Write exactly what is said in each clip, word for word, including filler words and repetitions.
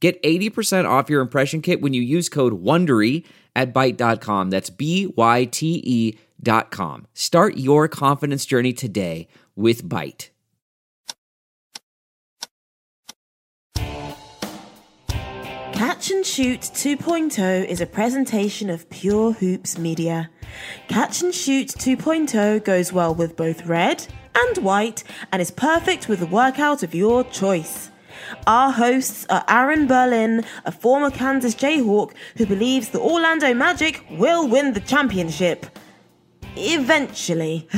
Get eighty percent off your impression kit when you use code WONDERY at Byte dot com. That's B Y T E dot com. Start your confidence journey today with Byte. Catch and Shoot two point oh is a presentation of Pure Hoops Media. Catch and Shoot two point oh goes well with both red and white and is perfect with the workout of your choice. Our hosts are Aaron Berlin, a former Kansas Jayhawk who believes the Orlando Magic will win the championship. Eventually.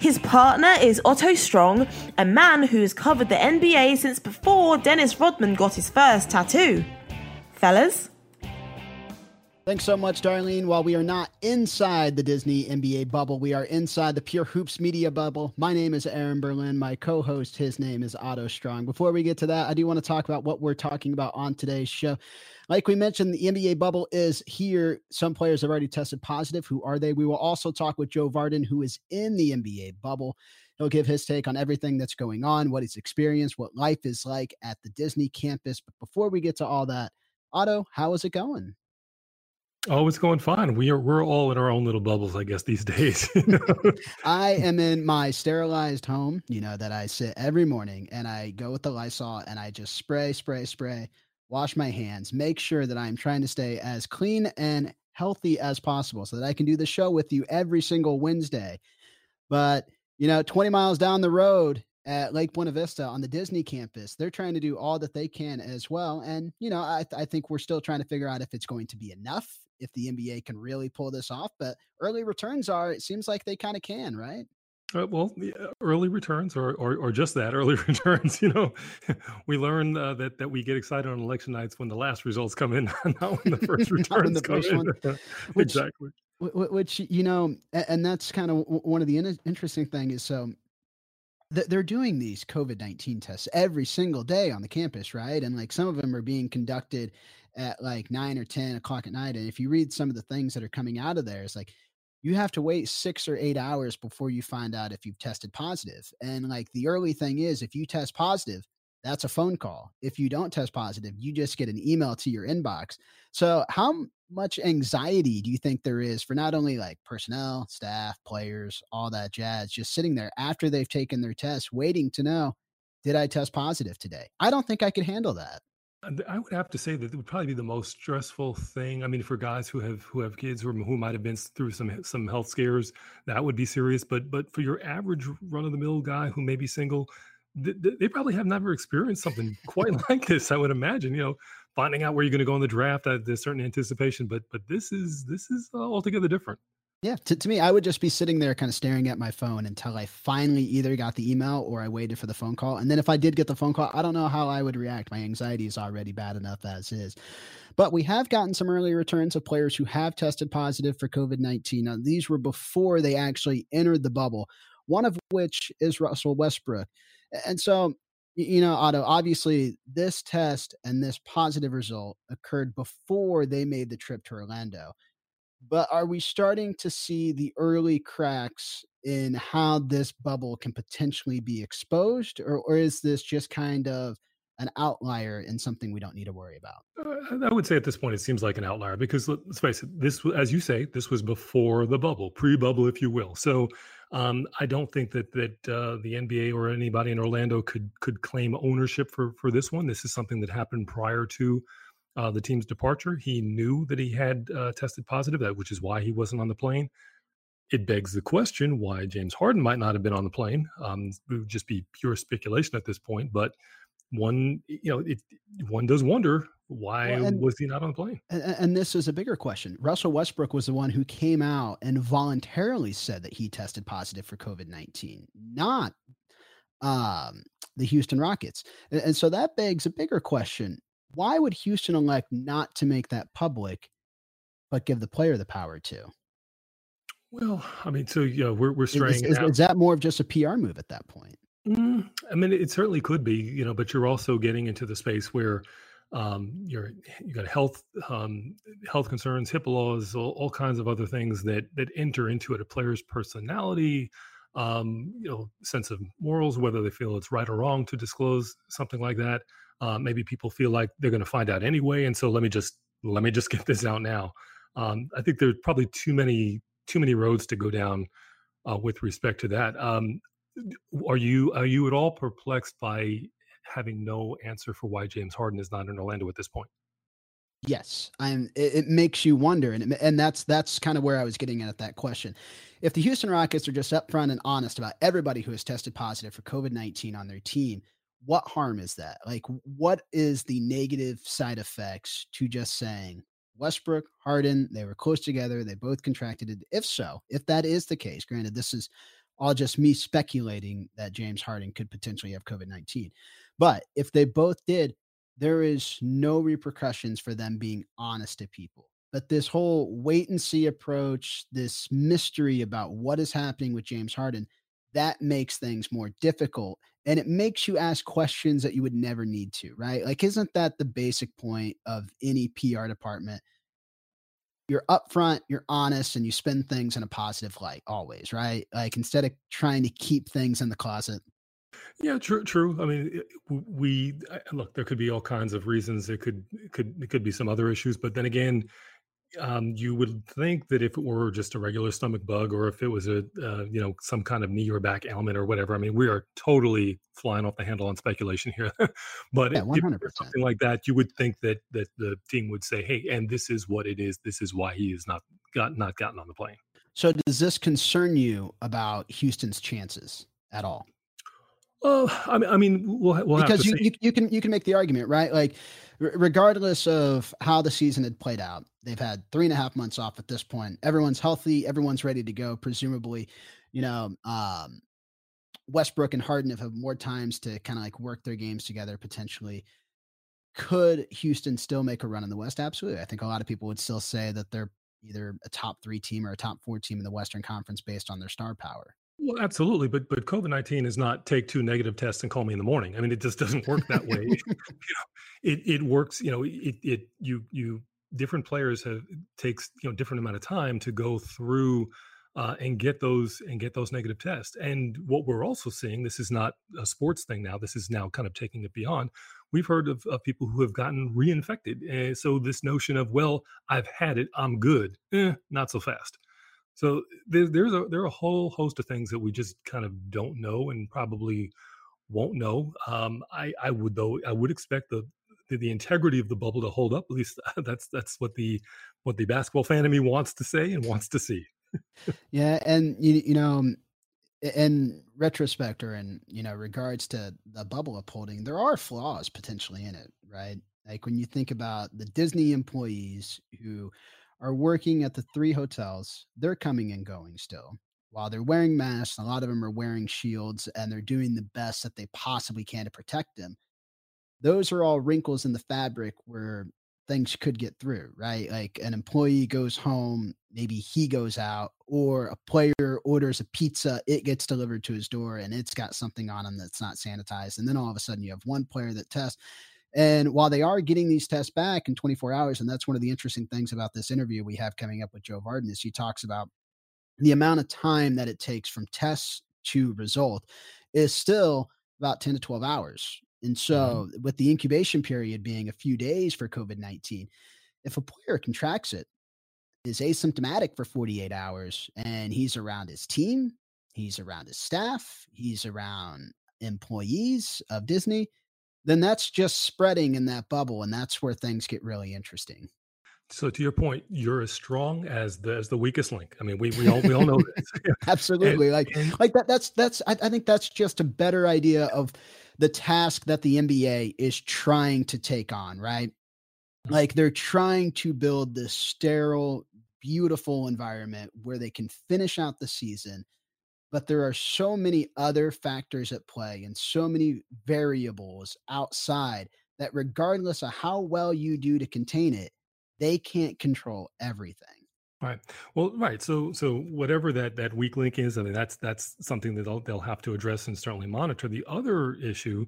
His partner is Otto Strong, a man who has covered the N B A since before Dennis Rodman got his first tattoo. Fellas? Thanks so much, Darlene. While we are not inside the Disney N B A bubble, we are inside the Pure Hoops Media bubble. My name is Aaron Berlin. My co-host, his name is Otto Strong. Before we get to that, I do want to talk about what we're talking about on today's show. Like we mentioned, the N B A bubble is here. Some players have already tested positive. Who are they? We will also talk with Joe Vardon, who is in the N B A bubble. He'll give his take on everything that's going on, what he's experienced, what life is like at the Disney campus. But before we get to all that, Otto, how is it going? Oh, it's going fine. We are, we're all in our own little bubbles, I guess, these days. You know? I am in my sterilized home, you know, that I sit every morning and I go with the Lysol and I just spray, spray, spray, wash my hands, make sure that I'm trying to stay as clean and healthy as possible so that I can do the show with you every single Wednesday. But, you know, twenty miles down the road at Lake Buena Vista on the Disney campus, they're trying to do all that they can as well. And, you know, I, I think we're still trying to figure out if it's going to be enough, if the N B A can really pull this off, but early returns are, it seems like they kind of can, right? Uh, well, yeah, early returns or, or, or just that early returns, you know, we learn uh, that, that we get excited on election nights when the last results come in, not when the first returns the come first in. Which, exactly. Which, you know, and that's kind of one of the in- interesting things is so th- they're doing these COVID nineteen tests every single day on the campus, right? And like some of them are being conducted at like nine or ten o'clock at night. And if you read some of the things that are coming out of there, it's like you have to wait six or eight hours before you find out if you've tested positive. And like the early thing is, if you test positive, that's a phone call. If you don't test positive, you just get an email to your inbox. So how much anxiety do you think there is for not only like personnel, staff, players, all that jazz, just sitting there after they've taken their test, waiting to know, did I test positive today? I don't think I could handle that. I would have to say that it would probably be the most stressful thing. I mean, for guys who have who have kids who, who might have been through some some health scares, that would be serious. But but for your average run-of-the-mill guy who may be single, they, they probably have never experienced something quite like this, I would imagine. You know, finding out where you're going to go in the draft, there's certain anticipation. But but this is this is altogether different. Yeah, to, to me, I would just be sitting there kind of staring at my phone until I finally either got the email or I waited for the phone call. And then if I did get the phone call, I don't know how I would react. My anxiety is already bad enough as is. But we have gotten some early returns of players who have tested positive for COVID nineteen. Now, these were before they actually entered the bubble, one of which is Russell Westbrook. And so, you know, Otto, obviously this test and this positive result occurred before they made the trip to Orlando. But are we starting to see the early cracks in how this bubble can potentially be exposed? Or, or is this just kind of an outlier and something we don't need to worry about? Uh, I would say at this point, it seems like an outlier because let's face it, this, as you say, this was before the bubble, pre-bubble, if you will. So um, I don't think that that uh, the N B A or anybody in Orlando could could claim ownership for for this one. This is something that happened prior to Uh, the team's departure. He knew that he had uh, tested positive, that which is why he wasn't on the plane. It begs the question why James Harden might not have been on the plane. Um, it would just be pure speculation at this point. But one, you know, it, one does wonder why well, and, was he not on the plane? And, and this is a bigger question. Russell Westbrook was the one who came out and voluntarily said that he tested positive for COVID nineteen, not um, the Houston Rockets. And, and so that begs a bigger question. Why would Houston elect not to make that public, but give the player the power to? Well, I mean, so yeah, we're we're straying. Is, is, is that more of just a P R move at that point? Mm, I mean, it certainly could be, you know, but you're also getting into the space where um, you're you got health um, health concerns, HIPAA laws, all, all kinds of other things that that enter into it. A player's personality, um, you know, sense of morals, whether they feel it's right or wrong to disclose something like that. Uh, maybe people feel like they're going to find out anyway, and so let me just let me just get this out now. Um, I think there's probably too many. too many roads to go down uh, with respect to that. Um, are you are you at all perplexed by having no answer for why James Harden is not in Orlando at this point? Yes, I'm. It, it makes you wonder, and it, and that's that's kind of where I was getting at that question. If the Houston Rockets are just upfront and honest about everybody who has tested positive for COVID nineteen on their team, what harm is that? Like, what is the negative side effects to just saying, Westbrook, Harden, they were close together. They both contracted it. If so, if that is the case, granted, this is all just me speculating that James Harden could potentially have COVID nineteen. But if they both did, there is no repercussions for them being honest to people. But this whole wait and see approach, this mystery about what is happening with James Harden, that makes things more difficult. And it makes you ask questions that you would never need to, right? Like, isn't that the basic point of any P R department? You're upfront, you're honest, and you spin things in a positive light always, right? Like, instead of trying to keep things in the closet. Yeah, true, true. I mean, we look, there could be all kinds of reasons. It could, it could, it could be some other issues, but then again, Um, you would think that if it were just a regular stomach bug, or if it was a, uh, you know, some kind of knee or back ailment or whatever. I mean, we are totally flying off the handle on speculation here, but yeah, if it were something like that, you would think that that the team would say, "Hey, and this is what it is. This is why he is not got not gotten on the plane." So, does this concern you about Houston's chances at all? Oh, I mean, I mean, we'll, we'll because have to you, you you can you can make the argument, right? Like, r- regardless of how the season had played out, they've had three and a half months off at this point. Everyone's healthy, everyone's ready to go. Presumably, you know, um, Westbrook and Harden have had more times to kind of like work their games together. Potentially, could Houston still make a run in the West? Absolutely. I think a lot of people would still say that they're either a top three team or a top four team in the Western Conference based on their star power. Well, absolutely. But but COVID nineteen is not take two negative tests and call me in the morning. I mean, it just doesn't work that way. you know, it it works, you know, it it you you different players have it takes, you know, different amount of time to go through uh, and get those and get those negative tests. And what we're also seeing, this is not a sports thing now. This is now kind of taking it beyond. We've heard of, of people who have gotten reinfected. And so this notion of, well, I've had it, I'm good. Eh, not so fast. So there, there's a, there are a whole host of things that we just kind of don't know and probably won't know. Um, I, I would though I would expect the, the the integrity of the bubble to hold up. At least that's that's what the what the basketball fan in me wants to say and wants to see. Yeah, and you you know, in retrospect or in you know regards to the bubble upholding, there are flaws potentially in it, right? Like when you think about the Disney employees who are working at the three hotels, they're coming and going still while they're wearing masks. A lot of them are wearing shields and they're doing the best that they possibly can to protect them. Those are all wrinkles in the fabric where things could get through, right? Like an employee goes home, maybe he goes out, or a player orders a pizza, it gets delivered to his door and it's got something on him that's not sanitized. And then all of a sudden you have one player that tests. And while they are getting these tests back in twenty-four hours, and that's one of the interesting things about this interview we have coming up with Joe Vardon, is he talks about the amount of time that it takes from tests to result is still about ten to twelve hours. And so mm-hmm. with the incubation period being a few days for COVID nineteen, if a player contracts it, is asymptomatic for forty-eight hours, and he's around his team, he's around his staff, he's around employees of Disney, then that's just spreading in that bubble, and that's where things get really interesting. So, to your point, you're as strong as the as the weakest link. I mean, we we all we all know this. Absolutely, and, like and, like that. That's that's. I, I think that's just a better idea of the task that the N B A is trying to take on. Right, like they're trying to build this sterile, beautiful environment where they can finish out the season. But there are so many other factors at play and so many variables outside that regardless of how well you do to contain it, they can't control everything. Right. Well, right. So, so whatever that, that weak link is, I mean, that's, that's something that they'll, they'll have to address and certainly monitor. The other issue,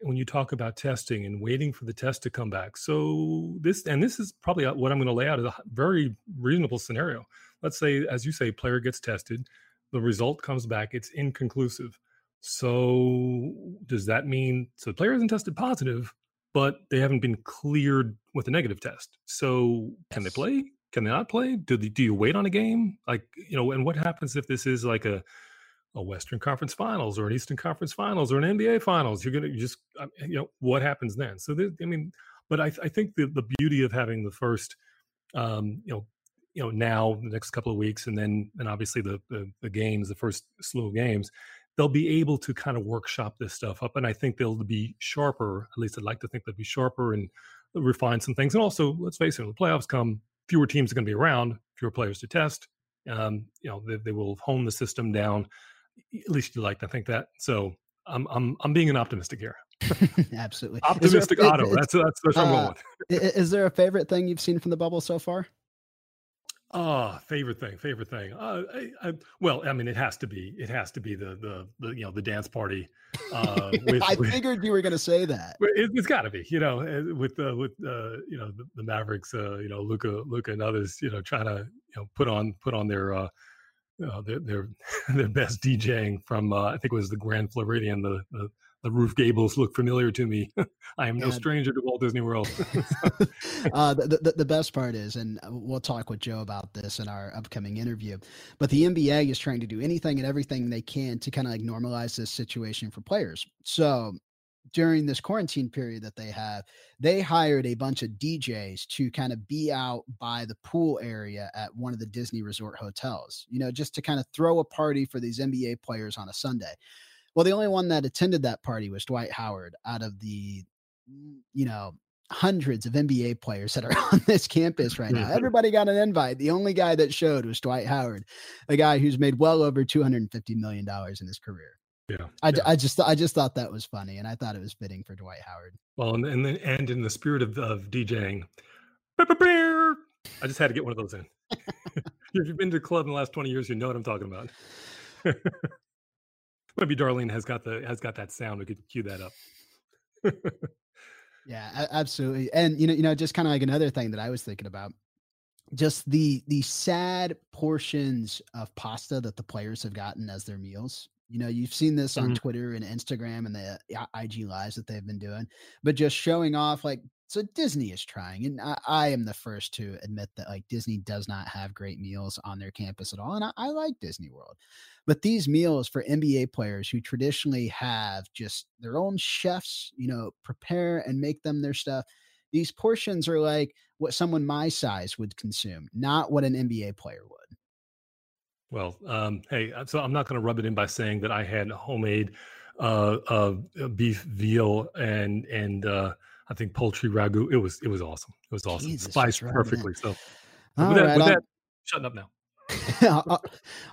when you talk about testing and waiting for the test to come back. So this, and this is probably what I'm going to lay out as a very reasonable scenario. Let's say, as you say, player gets tested, the result comes back, it's inconclusive. So does that mean, so the player hasn't tested positive, but they haven't been cleared with a negative test. So can they play? Can they not play? Do they, do you wait on a game? Like, you know, and what happens if this is like a, a Western Conference Finals or an Eastern Conference Finals or an N B A Finals? You're going to just, you know, what happens then? So, there, I mean, but I, I think the, the beauty of having the first, um, you know, you know, now the next couple of weeks, and then, and obviously the, the, the games, the first slew of games, they'll be able to kind of workshop this stuff up. And I think they'll be sharper. At least I'd like to think they'll be sharper and refine some things. And also, let's face it, when the playoffs come, fewer teams are going to be around, fewer players to test. Um, you know, they, they will hone the system down. At least you like to think that. So I'm I'm I'm being an optimistic here. Absolutely, optimistic a, Otto. It, that's that's what I'm going with. Is there a favorite thing you've seen from the bubble so far? Ah, uh, favorite thing, favorite thing. Uh, I, I, well, I mean, it has to be, it has to be the the, the you know the dance party. Uh, with, I figured with, you were going to say that. It, it's got to be, you know, with uh, with uh, you know the, the Mavericks, uh, you know Luka, Luka and others, you know, trying to you know put on put on their uh, uh, their, their their best DJing from uh, I think it was the Grand Floridian. The, the the roof gables look familiar to me. I am no God. stranger to Walt Disney World. uh, the, the, the best part is, and we'll talk with Joe about this in our upcoming interview, but the N B A is trying to do anything and everything they can to kind of like normalize this situation for players. So during this quarantine period that they have, they hired a bunch of D Js to kind of be out by the pool area at one of the Disney resort hotels, you know, just to kind of throw a party for these N B A players on a Sunday. Well, the only one that attended that party was Dwight Howard out of the, you know, hundreds of N B A players that are on this campus right now. Everybody got an invite. The only guy that showed was Dwight Howard, a guy who's made well over two hundred fifty million dollars in his career. Yeah, I, yeah. I just I just thought that was funny, and I thought it was fitting for Dwight Howard. Well, and and, and in the spirit of, of DJing, I just had to get one of those in. If you've been to a club in the last twenty years, you know what I'm talking about. Maybe Darlene has got the has got that sound. We could cue that up. Yeah, absolutely. And you know, you know, just kind of like another thing that I was thinking about, just the the sad portions of pasta that the players have gotten as their meals. You know, you've seen this on mm-hmm. Twitter and Instagram and the I G lives that they've been doing, but just showing off like, so Disney is trying. And I, I am the first to admit that like Disney does not have great meals on their campus at all. And I, I like Disney World, but these meals for N B A players who traditionally have just their own chefs, you know, prepare and make them their stuff. These portions are like what someone my size would consume, not what an N B A player would. Well, um, hey, so I'm not going to rub it in by saying that I had homemade uh, uh, beef veal and and uh, I think poultry ragu. It was it was awesome. It was awesome. Jesus, spiced perfectly. So, so with, right, that, with that, shutting up now.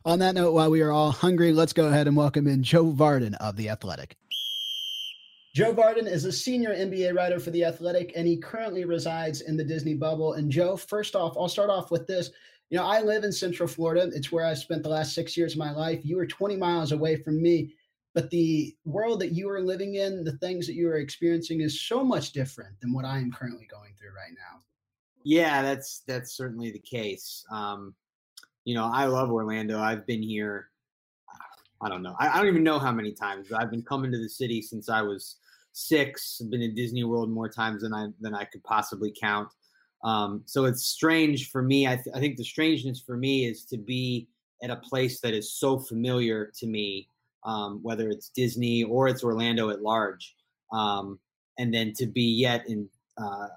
On that note, while we are all hungry, let's go ahead and welcome in Joe Vardon of The Athletic. Joe Vardon is a senior N B A writer for The Athletic, and he currently resides in the Disney bubble. And Joe, first off, I'll start off with this. You know, I live in Central Florida. It's where I've spent the last six years of my life. You were twenty miles away from me, but the world that you are living in, the things that you are experiencing is so much different than what I am currently going through right now. Yeah, that's that's certainly the case. Um, you know, I love Orlando. I've been here, I don't know. I, I don't even know how many times, but I've been coming to the city since I was six. I've been in Disney World more times than I than I could possibly count. Um, so it's strange for me. I, th- I think the strangeness for me is to be at a place that is so familiar to me, um, whether it's Disney or it's Orlando at large. Um, and then to be yet in, uh,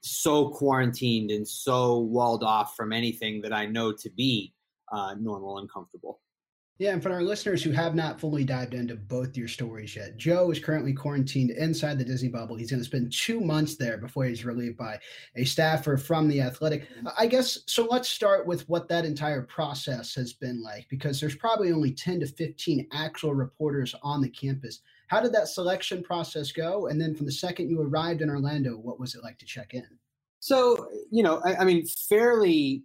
so quarantined and so walled off from anything that I know to be, uh, normal and comfortable. Yeah. And for our listeners who have not fully dived into both your stories yet, Joe is currently quarantined inside the Disney bubble. He's going to spend two months there before he's relieved by a staffer from The Athletic. I guess, so let's start with what that entire process has been like, because there's probably only ten to fifteen actual reporters on the campus. How did that selection process go? And then from the second you arrived in Orlando, what was it like to check in? So, you know, I, I mean, fairly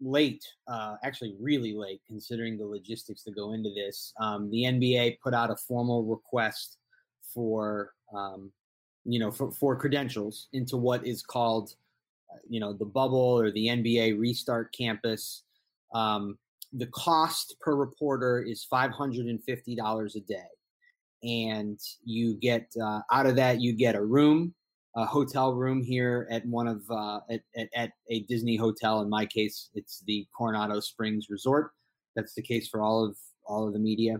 late, uh, actually really late, considering the logistics that go into this. Um, the N B A put out a formal request for, um, you know, for, for credentials into what is called, uh, you know, the bubble or the N B A Restart Campus. Um, the cost per reporter is five hundred fifty dollars a day. And you get uh, out of that, you get a room, a hotel room here at one of uh, at, at at a Disney hotel. In my case, it's the Coronado Springs Resort. That's the case for all of all of the media.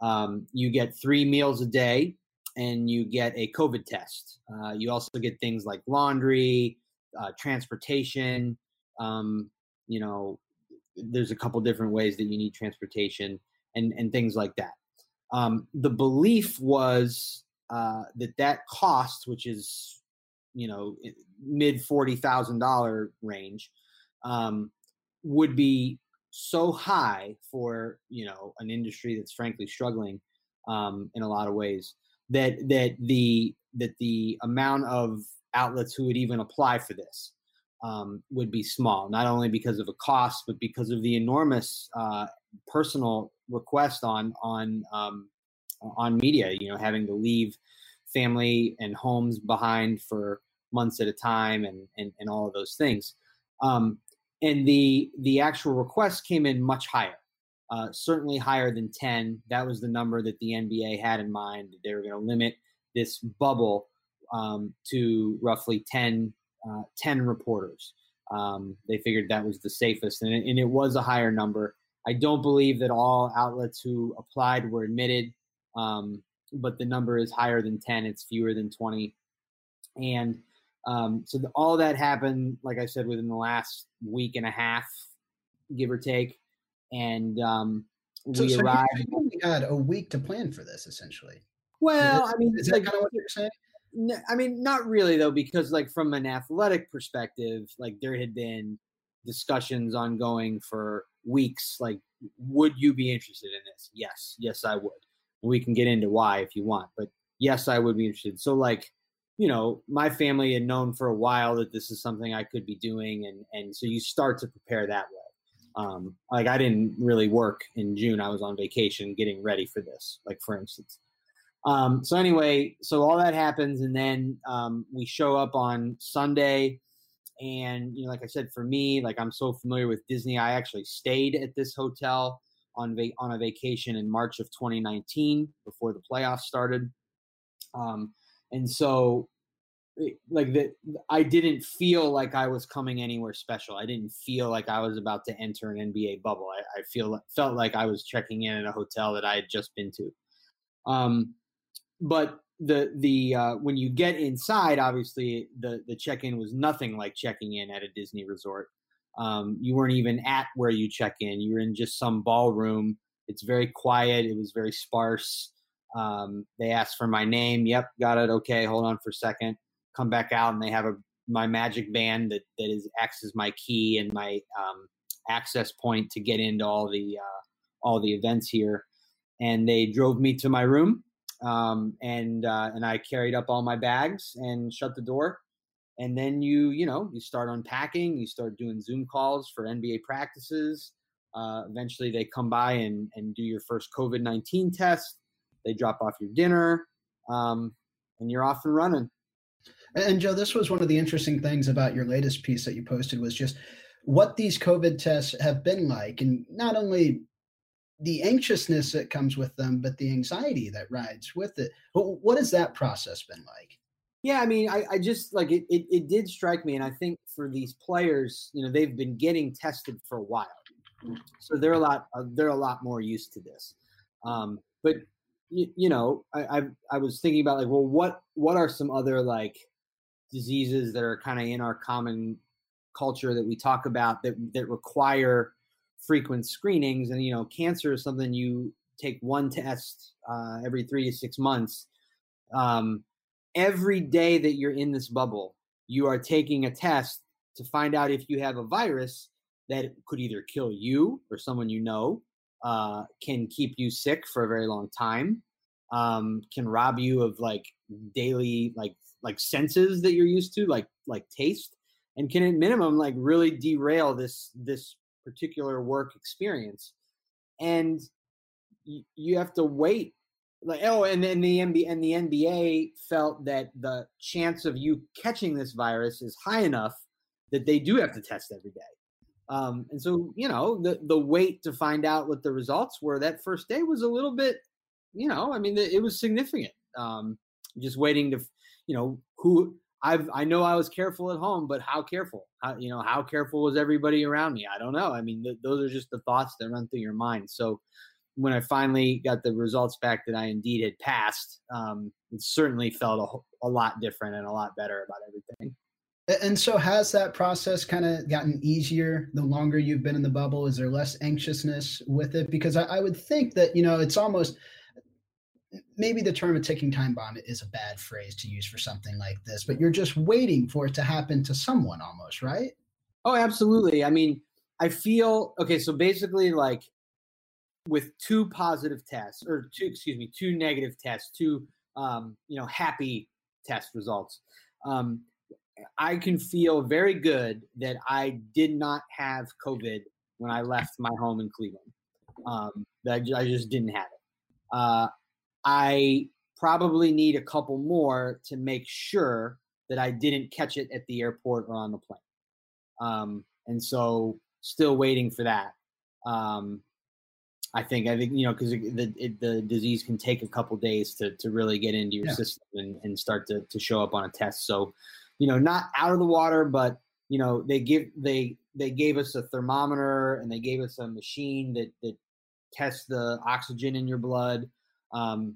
Um, you get three meals a day, and you get a COVID test. Uh, you also get things like laundry, uh, transportation. Um, you know, there's a couple different ways that you need transportation and and things like that. Um, the belief was uh, that that cost, which is, you know, mid forty thousand dollars range, um, would be so high for, you know, an industry that's frankly struggling um, in a lot of ways that that the that the amount of outlets who would even apply for this um, would be small, not only because of a cost, but because of the enormous uh, personal request on on um on media, you know, having to leave family and homes behind for months at a time and and, and all of those things, um and the the actual request came in much higher, uh certainly higher than ten. That was the number that the N B A had in mind. They were going to limit this bubble um to roughly ten reporters. Um they figured that was the safest, and it, and it was a higher number. I don't believe that all outlets who applied were admitted, um, but the number is higher than ten. It's fewer than twenty. And um, so the, all that happened, like I said, within the last week and a half, give or take. And um, so, we so arrived. You only had a week to plan for this, essentially. Well, is, I mean, is that like, kind of what you're saying? No, I mean, not really, though, because like from an athletic perspective, like there had been discussions ongoing for weeks, like, would you be interested in this? Yes, yes, I would. And we can get into why if you want, but yes, I would be interested. So, like, you know, my family had known for a while that this is something I could be doing, and and so you start to prepare that way. Um, like, I didn't really work in June; I was on vacation, getting ready for this. Like, for instance. Um, so anyway, so all that happens, and then um, we show up on Sunday. And, you know, like I said, for me, like I'm so familiar with Disney, I actually stayed at this hotel on va- on a vacation in March of twenty nineteen before the playoffs started. Um, and so, like, the, I didn't feel like I was coming anywhere special. I didn't feel like I was about to enter an N B A bubble. I, I feel felt like I was checking in at a hotel that I had just been to. Um, but The the uh, when you get inside, obviously the the check-in was nothing like checking in at a Disney resort. Um, you weren't even at where you check in. You were in just some ballroom. It's very quiet. It was very sparse. Um, they asked for my name. Yep, got it. Okay, hold on for a second. Come back out, and they have a my Magic Band that that is acts as my key and my um, access point to get into all the uh, all the events here. And they drove me to my room. Um, and, uh, and I carried up all my bags and shut the door. And then you, you know, you start unpacking, you start doing Zoom calls for N B A practices. Uh, eventually they come by and, and do your first COVID nineteen test. They drop off your dinner, um, and you're off and running. And Joe, this was one of the interesting things about your latest piece that you posted was just what these COVID tests have been like. And not only the anxiousness that comes with them, but the anxiety that rides with it. What has that process been like? Yeah, I mean, I, I just like it, it, it did strike me. And I think for these players, you know, they've been getting tested for a while. So they're a lot, uh, they're a lot more used to this. Um, but, you, you know, I, I I was thinking about like, well, what, what are some other like diseases that are kind of in our common culture that we talk about that, that require frequent screenings? And, you know, cancer is something you take one test uh, every three to six months. Um, every day that you're in this bubble, you are taking a test to find out if you have a virus that could either kill you or someone you know, uh, can keep you sick for a very long time, um, can rob you of like daily, like, like senses that you're used to, like, like taste, and can at minimum, like really derail this, this particular work experience. And y- you have to wait. Like, oh, and then the N B A and the N B A felt that the chance of you catching this virus is high enough that they do have to test every day. Um, and so, you know, the, the wait to find out what the results were that first day was a little bit, you know, I mean, it was significant. Um, just waiting to, you know, who I've, I know I was careful at home, but how careful, how, you know, how careful was everybody around me? I don't know. I mean, th- those are just the thoughts that run through your mind. So when I finally got the results back that I indeed had passed, um, it certainly felt a, a lot different and a lot better about everything. And so has that process kind of gotten easier the longer you've been in the bubble? Is there less anxiousness with it? Because I, I would think that, you know, it's almost, maybe the term a ticking time bomb is a bad phrase to use for something like this, but you're just waiting for it to happen to someone almost, right? Oh, absolutely. I mean, I feel, okay, so basically like with two positive tests or two, excuse me, two negative tests, two, um, you know, happy test results. Um, I can feel very good that I did not have COVID when I left my home in Cleveland. Um, that I just didn't have it. Uh, I probably need a couple more to make sure that I didn't catch it at the airport or on the plane. Um, and so still waiting for that. Um, I think, I think, you know, cause it, the, it, the disease can take a couple days to, to really get into your yeah. system and, and start to, to show up on a test. So, you know, not out of the water, but, you know, they give, they, they gave us a thermometer and they gave us a machine that, that tests the oxygen in your blood. Um,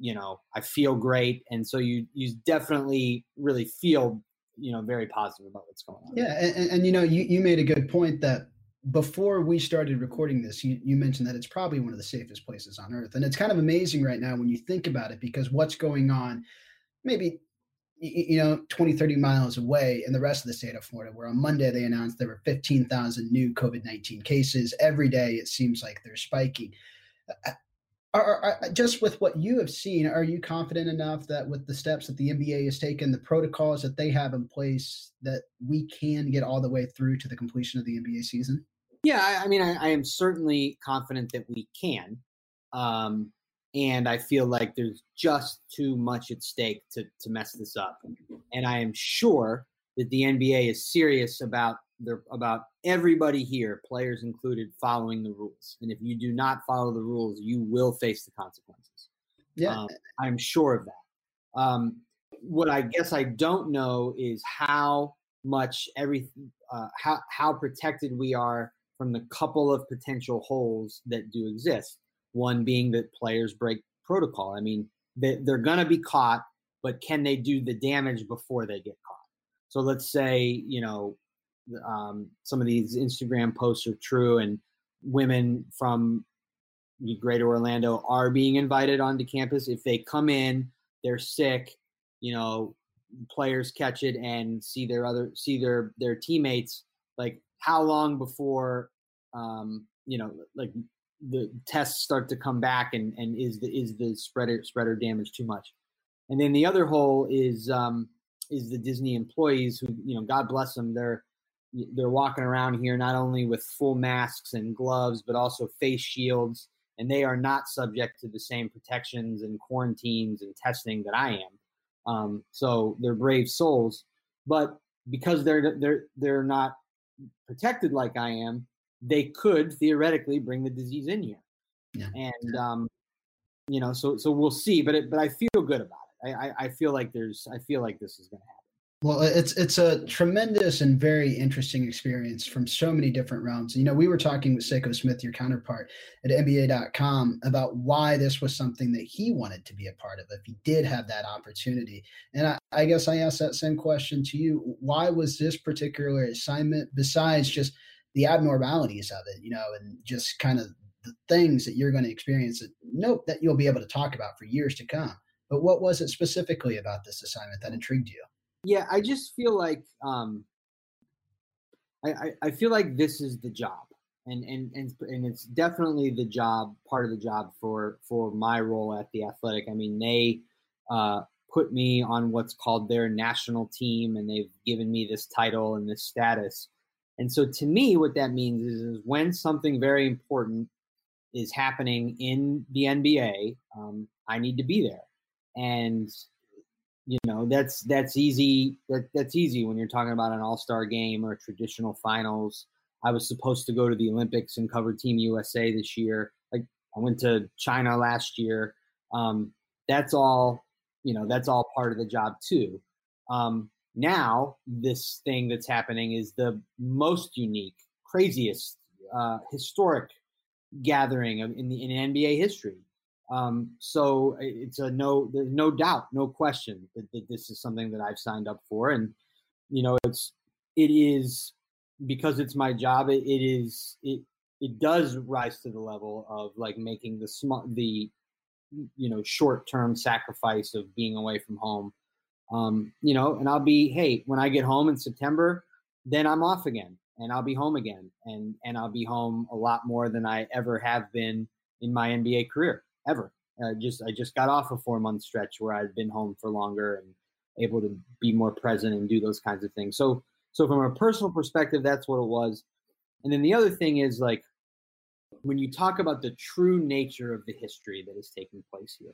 you know, I feel great. And so you, you definitely really feel, you know, very positive about what's going on. Yeah. And, and you know, you, you made a good point that before we started recording this, you, you mentioned that it's probably one of the safest places on earth. And it's kind of amazing right now when you think about it, because what's going on, maybe, you know, twenty, thirty miles away in the rest of the state of Florida, where on Monday they announced there were fifteen thousand new COVID nineteen cases. Every day it seems like they're spiking. Are, are, just with what you have seen, are you confident enough that with the steps that the N B A has taken, the protocols that they have in place, that we can get all the way through to the completion of the N B A season? Yeah, I, I mean, I, I am certainly confident that we can. Um, And I feel like there's just too much at stake to, to mess this up. And I am sure that the N B A is serious about their, about everybody here, players included, following the rules. And if you do not follow the rules, you will face the consequences. Yeah, um, I'm sure of that. Um, what I guess I don't know is how much every uh, how how protected we are from the couple of potential holes that do exist. One being that players break protocol. I mean, they, they're going to be caught, but can they do the damage before they get caught? So let's say, you know, um, some of these Instagram posts are true and women from Greater Orlando are being invited onto campus. If they come in, they're sick, you know, players catch it and see their other, see their, their teammates, like how long before, um, you know, like, the tests start to come back and, and is the, is the spreader spreader damage too much? And then the other hole is, um, is the Disney employees who, you know, God bless them. They're, they're walking around here, not only with full masks and gloves, but also face shields. And they are not subject to the same protections and quarantines and testing that I am. Um, so they're brave souls, but because they're, they're, they're not protected like I am, they could theoretically bring the disease in here. Yeah. And, um, you know, so, so we'll see, but it, but I feel good about it. I, I, I feel like there's, I feel like this is going to happen. Well, it's, it's a tremendous and very interesting experience from so many different realms. You know, we were talking with Seiko Smith, your counterpart at N B A dot com, about why this was something that he wanted to be a part of if he did have that opportunity. And I, I guess I asked that same question to you. Why was this particular assignment, besides just the abnormalities of it, you know, and just kind of the things that you're going to experience that, nope, that you'll be able to talk about for years to come. But what was it specifically about this assignment that intrigued you? Yeah, I just feel like, um, I, I, I feel like this is the job. And, and and and it's definitely the job, part of the job for for my role at The Athletic. I mean, they uh, put me on what's called their national team, and they've given me this title and this status. And so to me, what that means is, is when something very important is happening in the N B A, um, I need to be there. And, you know, that's that's easy. That, that's easy when you're talking about an all-star game or traditional finals. I was supposed to go to the Olympics and cover Team U S A this year. Like, I went to China last year. Um, that's all, you know, that's all part of the job too. Um, now this thing that's happening is the most unique, craziest, uh, historic gathering of, in, the, in N B A history. Um, so it's a no, there's no doubt, no question that, that this is something that I've signed up for. And, you know, it's, it is, because it's my job, it, it is it it does rise to the level of like making the small the you know short term sacrifice of being away from home, um, you know. And I'll be hey when I get home in September, then I'm off again, and I'll be home again, and and I'll be home a lot more than I ever have been in my N B A career ever. Uh, just I just got off a four month stretch where I'd been home for longer and able to be more present and do those kinds of things. So. So from a personal perspective, that's what it was. And then the other thing is, like, when you talk about the true nature of the history that is taking place here,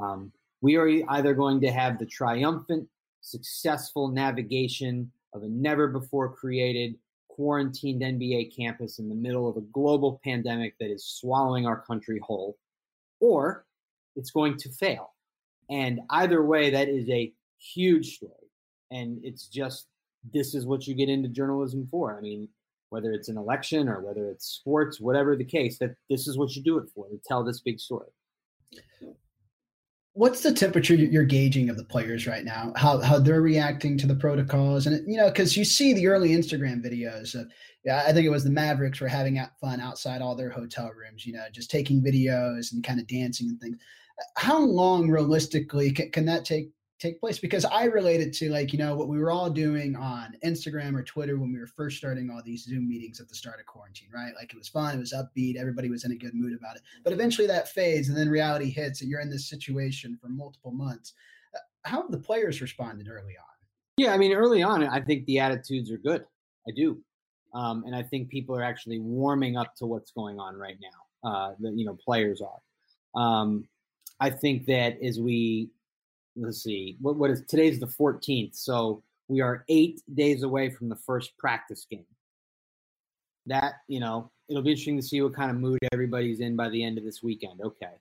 um, we are either going to have the triumphant, successful navigation of a never-before-created, quarantined N B A campus in the middle of a global pandemic that is swallowing our country whole, or it's going to fail. And either way, that is a huge story. And it's just this is what you get into journalism for. I mean, whether it's an election or whether it's sports, whatever the case, that this is what you do it for, to tell this big story. What's the temperature you're gauging of the players right now, how how they're reacting to the protocols? And, it, you know, because you see the early Instagram videos of, yeah, I think it was the Mavericks were having fun outside all their hotel rooms, you know, just taking videos and kind of dancing and things. How long realistically can, can that take? take place? Because I relate it to, like, you know, what we were all doing on Instagram or Twitter when we were first starting all these Zoom meetings at the start of quarantine, right? Like, it was fun. It was upbeat. Everybody was in a good mood about it, but eventually that fades and then reality hits and you're in this situation for multiple months. How have the players responded early on? Yeah. I mean, early on, I think the attitudes are good. I do. Um, and I think people are actually warming up to what's going on right now. Uh, the, you know, players are, um, I think that as we, Let's see, what, what is today's the fourteenth. So we are eight days away from the first practice game. That, you know, it'll be interesting to see what kind of mood everybody's in by the end of this weekend. Okay.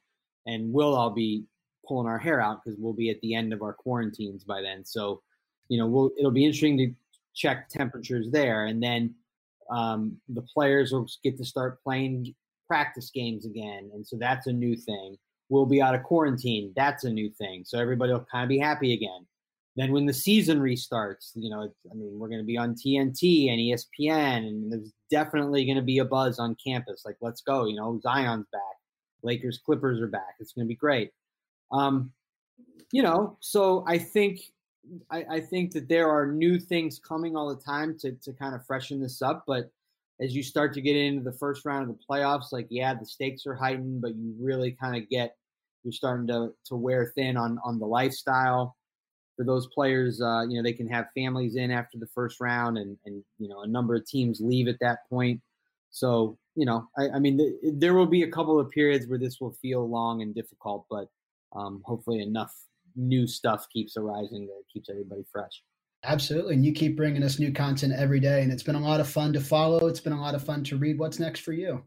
And we'll all be pulling our hair out because we'll be at the end of our quarantines by then. So, you know, we'll, it'll be interesting to check temperatures there. And then um, the players will get to start playing practice games again. And so that's a new thing. We'll be out of quarantine. That's a new thing. So everybody will kind of be happy again. Then when the season restarts, you know, I mean, we're going to be on T N T and E S P N, and there's definitely going to be a buzz on campus. Like, let's go, you know, Zion's back. Lakers, Clippers are back. It's going to be great. Um, you know, so I think, I, I think that there are new things coming all the time to, to kind of freshen this up. But as you start to get into the first round of the playoffs, like, yeah, the stakes are heightened, but you really kind of get, you're starting to, to wear thin on, on the lifestyle for those players. Uh, you know, they can have families in after the first round, and, and, you know, a number of teams leave at that point. So, you know, I, I mean, th- there will be a couple of periods where this will feel long and difficult, but um, hopefully enough new stuff keeps arising that it keeps everybody fresh. Absolutely. And you keep bringing us new content every day. And it's been a lot of fun to follow. It's been a lot of fun to read. What's next for you?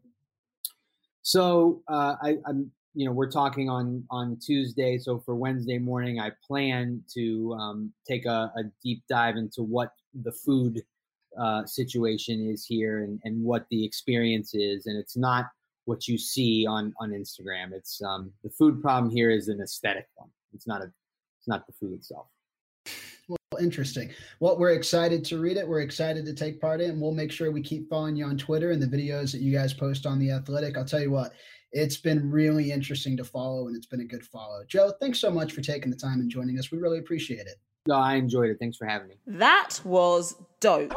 So uh, I, I'm, you know, we're talking on, on Tuesday. So for Wednesday morning, I plan to um, take a, a deep dive into what the food uh, situation is here and, and what the experience is. And it's not what you see on, on Instagram. It's um, the food problem here is an aesthetic one. It's not a, it's not the food itself. Well, interesting. Well, we're excited to read it. We're excited to take part in. We'll make sure we keep following you on Twitter and the videos that you guys post on The Athletic. I'll tell you what, it's been really interesting to follow, and it's been a good follow. Joe, thanks so much for taking the time and joining us. We really appreciate it. No, I enjoyed it. Thanks for having me. That was dope.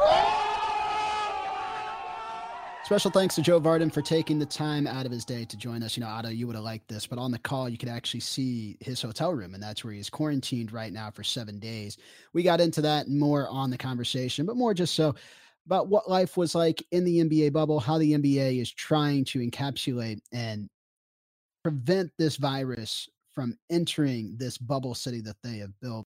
Special thanks to Joe Vardon for taking the time out of his day to join us. You know, Otto, you would have liked this, but on the call, you could actually see his hotel room, and that's where he's quarantined right now for seven days. We got into that and more on the conversation, but more just so about what life was like in the N B A bubble, how the N B A is trying to encapsulate and prevent this virus from entering this bubble city that they have built.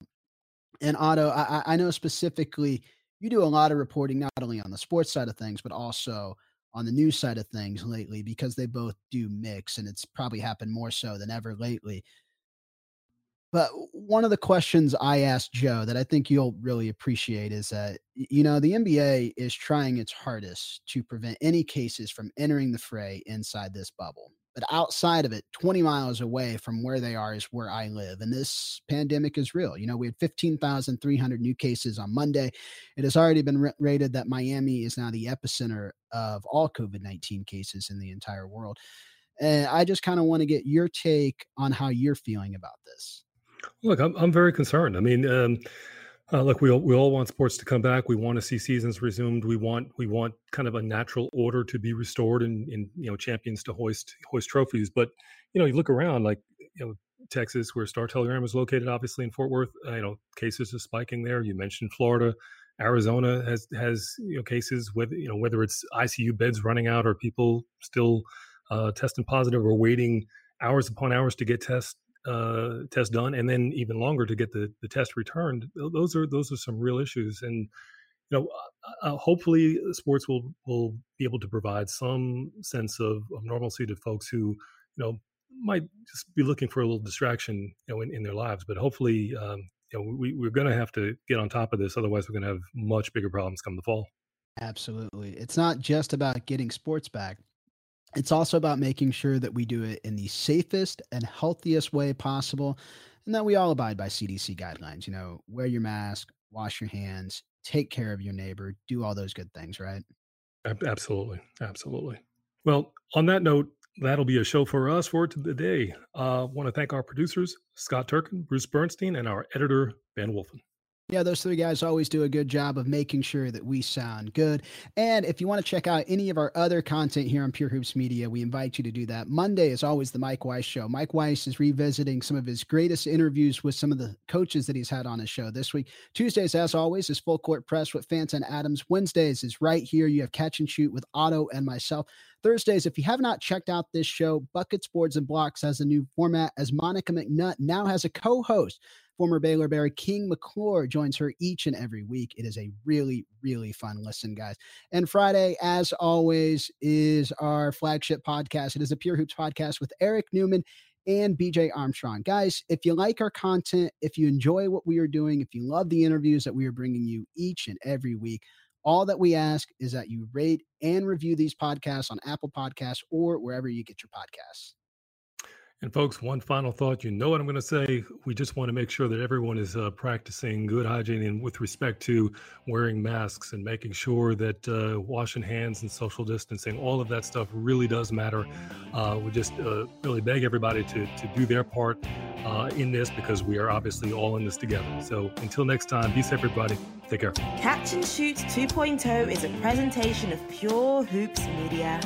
And Otto, I, I know specifically you do a lot of reporting, not only on the sports side of things, but also on the news side of things lately, because they both do mix, and it's probably happened more so than ever lately. But one of the questions I asked Joe that I think you'll really appreciate is that, you know, the N B A is trying its hardest to prevent any cases from entering the fray inside this bubble. But outside of it, twenty miles away from where they are is where I live. And this pandemic is real. You know, we had fifteen thousand three hundred new cases on Monday. It has already been rated that Miami is now the epicenter of all COVID nineteen cases in the entire world. And I just kind of want to get your take on how you're feeling about this. Look, I'm I'm very concerned. I mean, um, uh, look, we all, we all want sports to come back. We want to see seasons resumed. We want we want kind of a natural order to be restored, and, and you know, champions to hoist hoist trophies. But you know, you look around, like you know, Texas, where Star Telegram is located, obviously in Fort Worth. Uh, you know, cases are spiking there. You mentioned Florida, Arizona has has you know cases, whether you know whether it's I C U beds running out or people still uh, testing positive or waiting hours upon hours to get tests. Uh, test done, and then even longer to get the, the test returned. Those are those are some real issues, and you know, uh, hopefully sports will will be able to provide some sense of, of normalcy to folks who you know might just be looking for a little distraction you know in, in their lives. But hopefully, um, you know, we, we're going to have to get on top of this, otherwise we're going to have much bigger problems come the fall. Absolutely, it's not just about getting sports back. It's also about making sure that we do it in the safest and healthiest way possible, and that we all abide by C D C guidelines. You know, wear your mask, wash your hands, take care of your neighbor, do all those good things, right? Absolutely. Absolutely. Well, on that note, that'll be a show for us for today. I uh, want to thank our producers, Scott Turkin, Bruce Bernstein, and our editor, Ben Wolfen. Yeah, those three guys always do a good job of making sure that we sound good. And if you want to check out any of our other content here on Pure Hoops Media, we invite you to do that. Monday is always the Mike Weiss Show. Mike Weiss is revisiting some of his greatest interviews with some of the coaches that he's had on his show this week. Tuesdays, as always, is Full Court Press with Fenton Adams. Wednesdays is Right Here. You have Catch and Shoot with Otto and myself. Thursdays, if you have not checked out this show, Buckets, Boards, and Blocks has a new format, as Monica McNutt now has a co-host. Former Baylor Bear King McClure joins her each and every week. It is a really, really fun listen, guys. And Friday, as always, is our flagship podcast. It is the Pure Hoops Podcast with Eric Newman and B J Armstrong. Guys, if you like our content, if you enjoy what we are doing, if you love the interviews that we are bringing you each and every week, all that we ask is that you rate and review these podcasts on Apple Podcasts or wherever you get your podcasts. And folks, one final thought. You know what I'm going to say. We just want to make sure that everyone is uh, practicing good hygiene, and with respect to wearing masks and making sure that uh, washing hands and social distancing, all of that stuff really does matter. Uh, we just uh, really beg everybody to, to do their part uh, in this, because we are obviously all in this together. So until next time, peace, everybody. Take care. Catch and Shoot two point oh is a presentation of Pure Hoops Media.